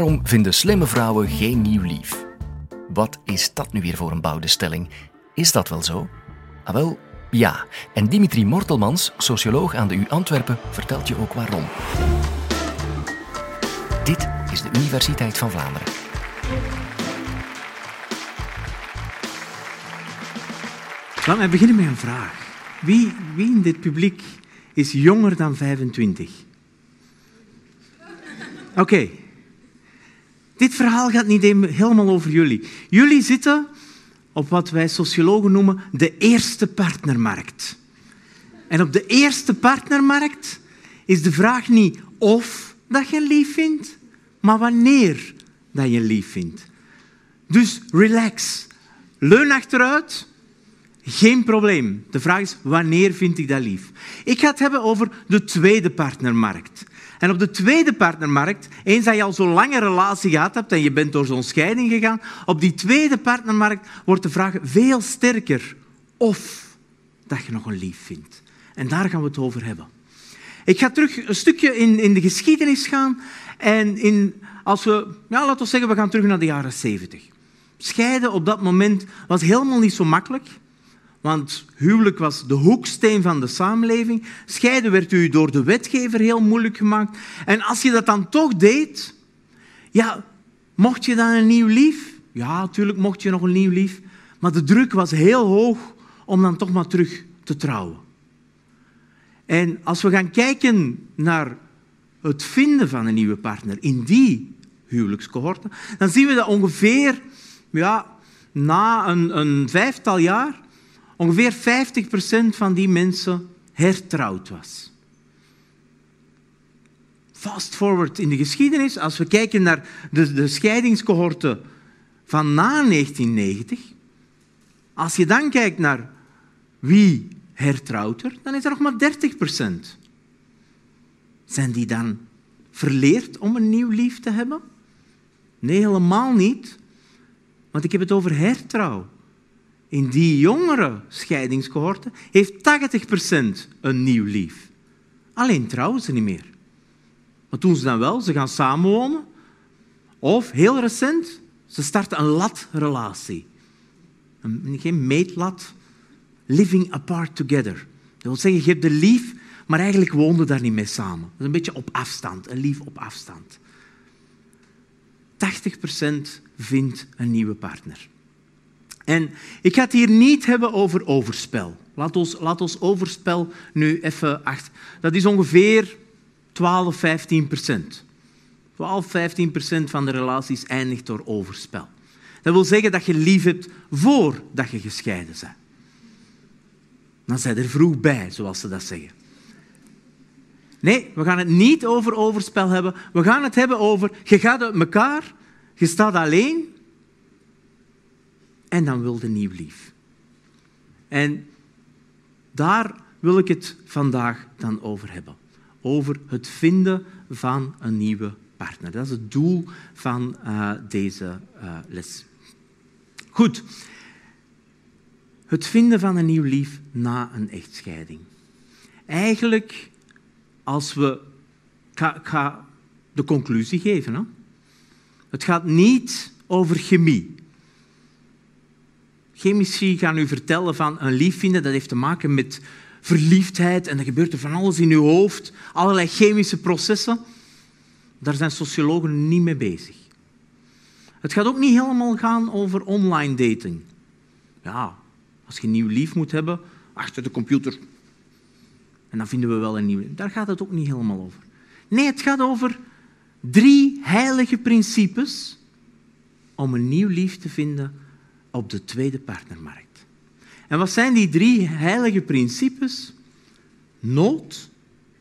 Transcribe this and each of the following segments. Waarom vinden slimme vrouwen geen nieuw lief? Wat is dat nu weer voor een bouwde stelling? Is dat wel zo? Ah wel, ja. En Dimitri Mortelmans, socioloog aan de U Antwerpen, vertelt je ook waarom. Dit is de Universiteit van Vlaanderen. Laat mij beginnen met een vraag. Wie in dit publiek is jonger dan 25? Oké. Dit verhaal gaat niet helemaal over jullie. Jullie zitten op wat wij sociologen noemen de eerste partnermarkt. En op de eerste partnermarkt is de vraag niet of dat je lief vindt, maar wanneer dat je lief vindt. Dus relax. Leun achteruit. Geen probleem. De vraag is, wanneer vind ik dat lief? Ik ga het hebben over de tweede partnermarkt. En op de tweede partnermarkt, eens dat je al zo'n lange relatie gehad hebt en je bent door zo'n scheiding gegaan, op die tweede partnermarkt wordt de vraag veel sterker of dat je nog een lief vindt. En daar gaan we het over hebben. Ik ga terug een stukje in de geschiedenis gaan. En laten we zeggen, we gaan terug naar de jaren 70. Scheiden op dat moment was helemaal niet zo makkelijk. Want huwelijk was de hoeksteen van de samenleving. Scheiden werd u door de wetgever heel moeilijk gemaakt. En als je dat dan toch deed, ja, mocht je dan een nieuw lief? Ja, natuurlijk mocht je nog een nieuw lief. Maar de druk was heel hoog om dan toch maar terug te trouwen. En als we gaan kijken naar het vinden van een nieuwe partner in die huwelijkscohorten, dan zien we dat ongeveer na een 5-tal jaar ongeveer 50% van die mensen hertrouwd was. Fast forward in de geschiedenis, als we kijken naar de scheidingscohorten van na 1990, als je dan kijkt naar wie hertrouwt er, dan is er nog maar 30%. Zijn die dan verleerd om een nieuw lief te hebben? Nee, helemaal niet. Want ik heb het over hertrouw. In die jongere scheidingscohorten heeft 80% een nieuw lief. Alleen trouwen ze niet meer. Wat doen ze dan wel? Ze gaan samenwonen. Of, heel recent, ze starten een latrelatie. Geen meetlat. Living apart together. Dat wil zeggen, je hebt de lief, maar eigenlijk woonde daar niet mee samen. Dat is een beetje op afstand, een lief op afstand. 80% vindt een nieuwe partner. En ik ga het hier niet hebben over overspel. Laat ons overspel nu even achter. Dat is ongeveer 12-15%. 12-15% van de relaties eindigt door overspel. Dat wil zeggen dat je lief hebt voordat je gescheiden bent. Dan zijn er vroeg bij, zoals ze dat zeggen. Nee, we gaan het niet over overspel hebben. We gaan het hebben over, je gaat uit elkaar, je staat alleen. En dan wilde nieuw lief. En daar wil ik het vandaag dan over hebben. Over het vinden van een nieuwe partner. Dat is het doel van deze les. Goed. Het vinden van een nieuw lief na een echtscheiding. Eigenlijk, als we... Ik ga de conclusie geven. Hè? Het gaat niet over chemie. Chemici gaan u vertellen van een lief vinden, dat heeft te maken met verliefdheid en er gebeurt er van alles in uw hoofd, allerlei chemische processen. Daar zijn sociologen niet mee bezig. Het gaat ook niet helemaal gaan over online dating. Ja, als je een nieuw lief moet hebben, achter de computer. En dan vinden we wel een nieuw lief. Daar gaat het ook niet helemaal over. Nee, het gaat over 3 heilige principes om een nieuw lief te vinden op de tweede partnermarkt. En wat zijn die 3 heilige principes? Nood,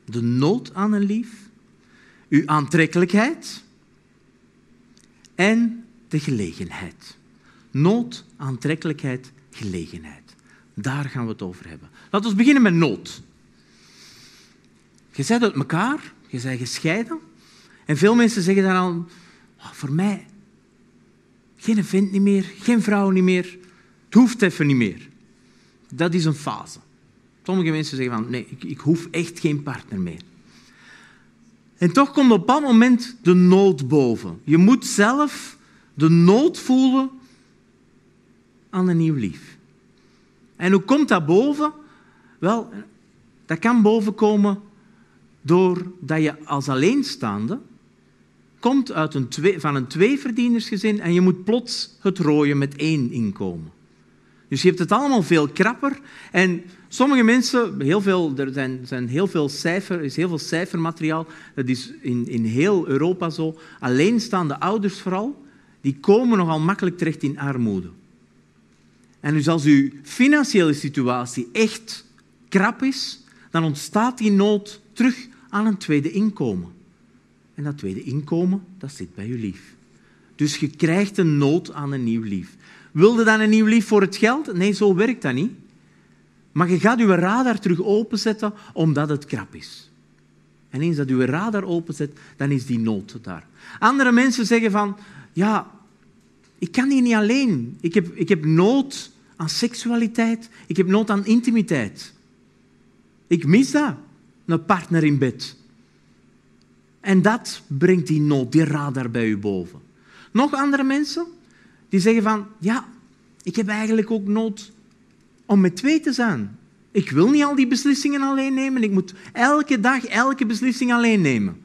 de nood aan een lief, uw aantrekkelijkheid en de gelegenheid. Nood, aantrekkelijkheid, gelegenheid. Daar gaan we het over hebben. Laten we beginnen met nood. Je bent uit elkaar, je bent gescheiden en veel mensen zeggen dan al, voor mij... Geen vent niet meer, geen vrouw niet meer. Het hoeft even niet meer. Dat is een fase. Sommige mensen zeggen van, nee, ik hoef echt geen partner meer. En toch komt op dat moment de nood boven. Je moet zelf de nood voelen aan een nieuw lief. En hoe komt dat boven? Wel, dat kan bovenkomen doordat je als alleenstaande komt uit van een tweeverdienersgezin en je moet plots het rooien met één inkomen. Dus je hebt het allemaal veel krapper. En sommige mensen, er is heel veel cijfermateriaal, dat is in heel Europa zo, alleenstaande ouders vooral, die komen nogal makkelijk terecht in armoede. En dus als uw financiële situatie echt krap is, dan ontstaat die nood terug aan een tweede inkomen. En dat tweede inkomen, dat zit bij je lief. Dus je krijgt een nood aan een nieuw lief. Wil je dan een nieuw lief voor het geld? Nee, zo werkt dat niet. Maar je gaat je radar terug openzetten omdat het krap is. En eens dat je radar openzet, dan is die nood daar. Andere mensen zeggen van, ja, ik kan hier niet alleen. Ik heb nood aan seksualiteit, ik heb nood aan intimiteit. Ik mis dat, een partner in bed. En dat brengt die nood, die radar bij je boven. Nog andere mensen die zeggen van, ja, ik heb eigenlijk ook nood om met twee te zijn. Ik wil niet al die beslissingen alleen nemen. Ik moet elke dag elke beslissing alleen nemen.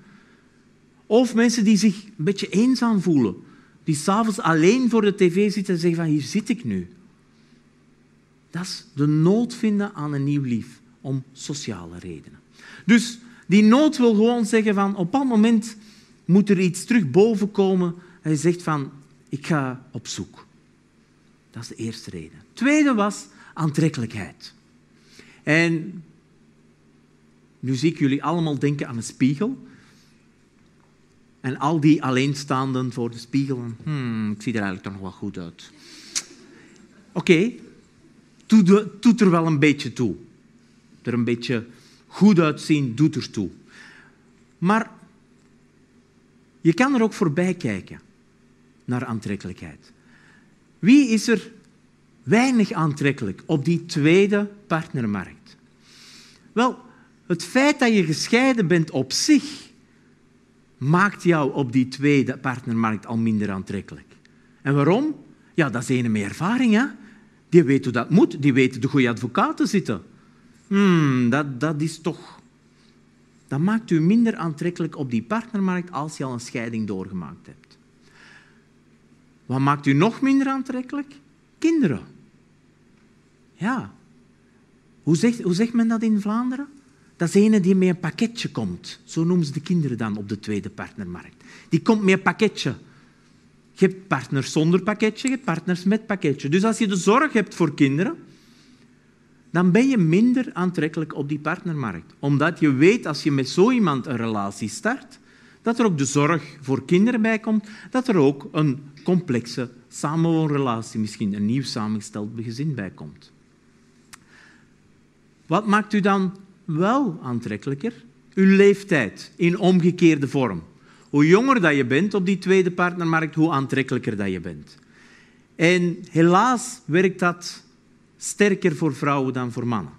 Of mensen die zich een beetje eenzaam voelen. Die 's avonds alleen voor de tv zitten en zeggen van, hier zit ik nu. Dat is de nood vinden aan een nieuw lief. Om sociale redenen. Dus die nood wil gewoon zeggen van, op dat moment moet er iets terug boven komen. Hij zegt van, ik ga op zoek. Dat is de eerste reden. Tweede was aantrekkelijkheid. En nu zie ik jullie allemaal denken aan een spiegel. En al die alleenstaanden voor de spiegel. Ik zie er eigenlijk toch nog wel goed uit. Oké, doet er wel een beetje toe. Er een beetje goed uitzien doet er toe. Maar je kan er ook voorbij kijken naar aantrekkelijkheid. Wie is er weinig aantrekkelijk op die tweede partnermarkt? Wel, het feit dat je gescheiden bent op zich maakt jou op die tweede partnermarkt al minder aantrekkelijk. En waarom? Ja, dat is ene met ervaring, hè? Die weet hoe dat moet, die weet de goede advocaten zitten. Dat is toch... Dat maakt u minder aantrekkelijk op die partnermarkt als je al een scheiding doorgemaakt hebt. Wat maakt u nog minder aantrekkelijk? Kinderen. Ja. Hoe zegt men dat in Vlaanderen? Dat is ene die met een pakketje komt. Zo noemen ze de kinderen dan op de tweede partnermarkt. Die komt met een pakketje. Je hebt partners zonder pakketje, je hebt partners met pakketje. Dus als je de zorg hebt voor kinderen... dan ben je minder aantrekkelijk op die partnermarkt. Omdat je weet, als je met zo iemand een relatie start, dat er ook de zorg voor kinderen bij komt, dat er ook een complexe samenwoonrelatie, misschien een nieuw samengesteld gezin bij komt. Wat maakt u dan wel aantrekkelijker? Uw leeftijd in omgekeerde vorm. Hoe jonger dat je bent op die tweede partnermarkt, hoe aantrekkelijker dat je bent. En helaas werkt dat... sterker voor vrouwen dan voor mannen.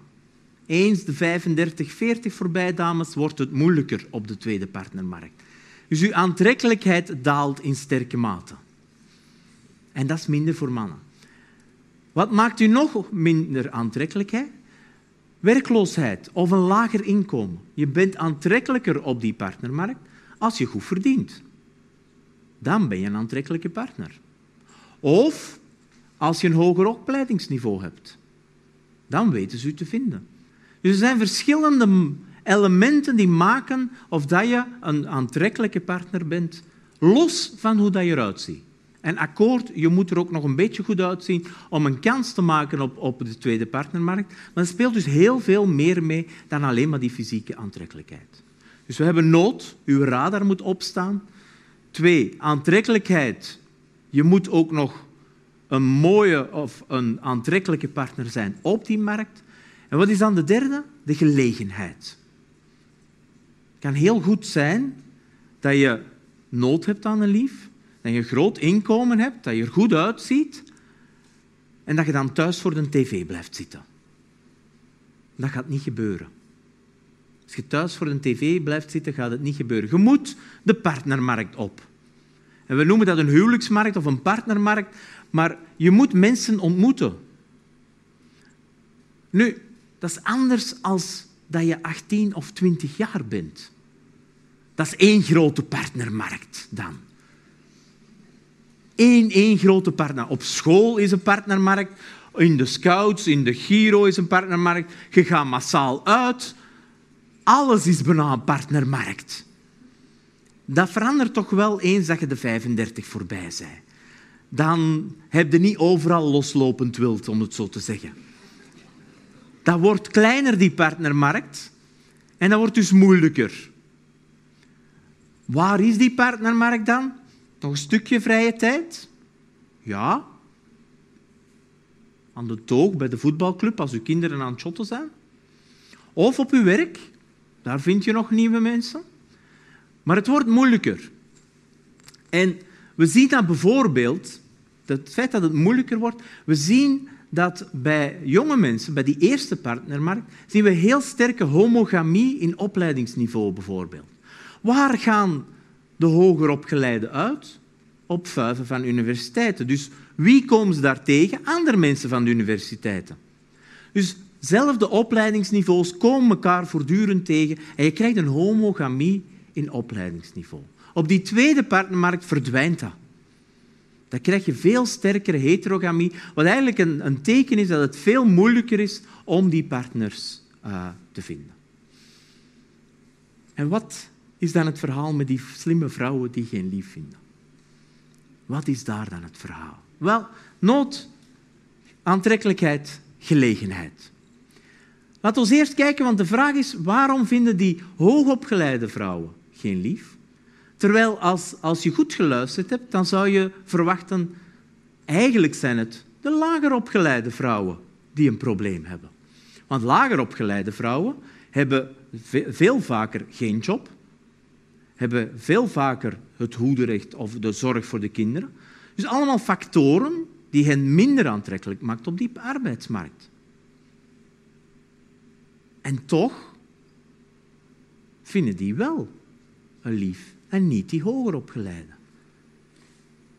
Eens de 35, 40 voorbij, dames, wordt het moeilijker op de tweede partnermarkt. Dus uw aantrekkelijkheid daalt in sterke mate. En dat is minder voor mannen. Wat maakt u nog minder aantrekkelijk? Hè? Werkloosheid of een lager inkomen. Je bent aantrekkelijker op die partnermarkt als je goed verdient. Dan ben je een aantrekkelijke partner. Of... als je een hoger opleidingsniveau hebt, dan weten ze u te vinden. Dus er zijn verschillende elementen die maken of dat je een aantrekkelijke partner bent, los van hoe dat je eruit ziet. En akkoord, je moet er ook nog een beetje goed uitzien om een kans te maken op de tweede partnermarkt. Maar er speelt dus heel veel meer mee dan alleen maar die fysieke aantrekkelijkheid. Dus we hebben nood, uw radar moet opstaan. 2, aantrekkelijkheid. Je moet ook nog een mooie of een aantrekkelijke partner zijn op die markt. En wat is dan de derde? De gelegenheid. Het kan heel goed zijn dat je nood hebt aan een lief, dat je een groot inkomen hebt, dat je er goed uitziet en dat je dan thuis voor de tv blijft zitten. Dat gaat niet gebeuren. Als je thuis voor een tv blijft zitten, gaat het niet gebeuren. Je moet de partnermarkt op. En we noemen dat een huwelijksmarkt of een partnermarkt, maar je moet mensen ontmoeten. Nu, dat is anders dan dat je 18 of 20 jaar bent. Dat is één grote partnermarkt dan. Eén grote partner. Op school is een partnermarkt, in de scouts, in de Giro is een partnermarkt. Je gaat massaal uit. Alles is bijna een partnermarkt. Dat verandert toch wel eens dat je de 35 voorbij bent. Dan heb je niet overal loslopend wild, om het zo te zeggen. Dat wordt kleiner, die partnermarkt, en dat wordt dus moeilijker. Waar is die partnermarkt dan? Nog een stukje vrije tijd? Ja. Aan de toog, bij de voetbalclub, als uw kinderen aan het shotten zijn. Of op uw werk, daar vind je nog nieuwe mensen. Maar het wordt moeilijker. En we zien dat bijvoorbeeld, het feit dat het moeilijker wordt, we zien dat bij jonge mensen, bij die eerste partnermarkt, zien we heel sterke homogamie in opleidingsniveau bijvoorbeeld. Waar gaan de hoger opgeleiden uit? Op vuiven van universiteiten. Dus wie komen ze daar tegen? Andere mensen van de universiteiten. Dus zelfde opleidingsniveaus komen elkaar voortdurend tegen en je krijgt een homogamie in opleidingsniveau. Op die tweede partnermarkt verdwijnt dat. Dan krijg je veel sterkere heterogamie, wat eigenlijk een teken is dat het veel moeilijker is om die partners te vinden. En wat is dan het verhaal met die slimme vrouwen die geen lief vinden? Wat is daar dan het verhaal? Wel, nood, aantrekkelijkheid, gelegenheid. Laten we eerst kijken, want de vraag is waarom vinden die hoogopgeleide vrouwen geen lief? Terwijl als je goed geluisterd hebt, dan zou je verwachten, eigenlijk zijn het de lager opgeleide vrouwen die een probleem hebben. Want lager opgeleide vrouwen hebben veel vaker geen job, hebben veel vaker het hoederecht of de zorg voor de kinderen. Dus allemaal factoren die hen minder aantrekkelijk maakt op die arbeidsmarkt. En toch vinden die wel een lief en niet die hoger opgeleiden.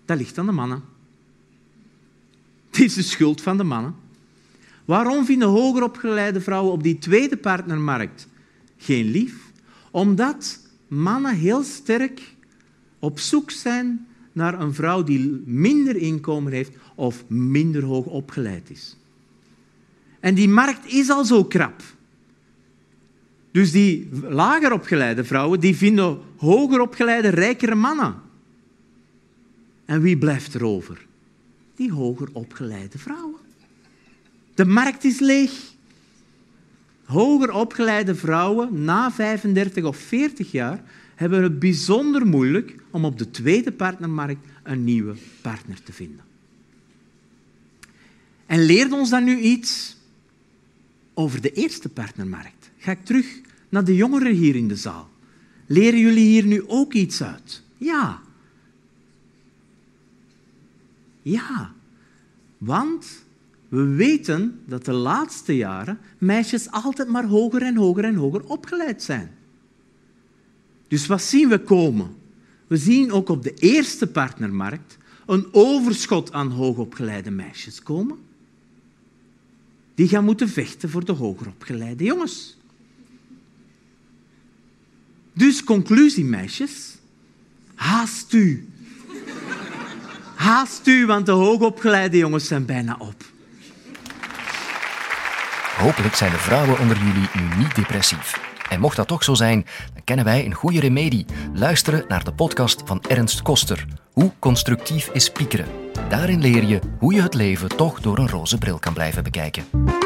Dat ligt aan de mannen. Het is de schuld van de mannen. Waarom vinden hoger opgeleide vrouwen op die tweede partnermarkt geen lief? Omdat mannen heel sterk op zoek zijn naar een vrouw die minder inkomen heeft of minder hoog opgeleid is. En die markt is al zo krap. Dus die lager opgeleide vrouwen die vinden hoger opgeleide, rijkere mannen. En wie blijft er over? Die hoger opgeleide vrouwen. De markt is leeg. Hoger opgeleide vrouwen na 35 of 40 jaar hebben het bijzonder moeilijk om op de tweede partnermarkt een nieuwe partner te vinden. En leert ons dan nu iets over de eerste partnermarkt? Ga ik terug naar de jongeren hier in de zaal. Leren jullie hier nu ook iets uit? Ja. Ja. Want we weten dat de laatste jaren meisjes altijd maar hoger en hoger en hoger opgeleid zijn. Dus wat zien we komen? We zien ook op de eerste partnermarkt een overschot aan hoogopgeleide meisjes komen. Die gaan moeten vechten voor de hogeropgeleide jongens. Dus conclusie, meisjes. Haast u. Haast u, want de hoogopgeleide jongens zijn bijna op. Hopelijk zijn de vrouwen onder jullie nu niet depressief. En mocht dat toch zo zijn, dan kennen wij een goede remedie. Luisteren naar de podcast van Ernst Koster. Hoe constructief is piekeren? Daarin leer je hoe je het leven toch door een roze bril kan blijven bekijken.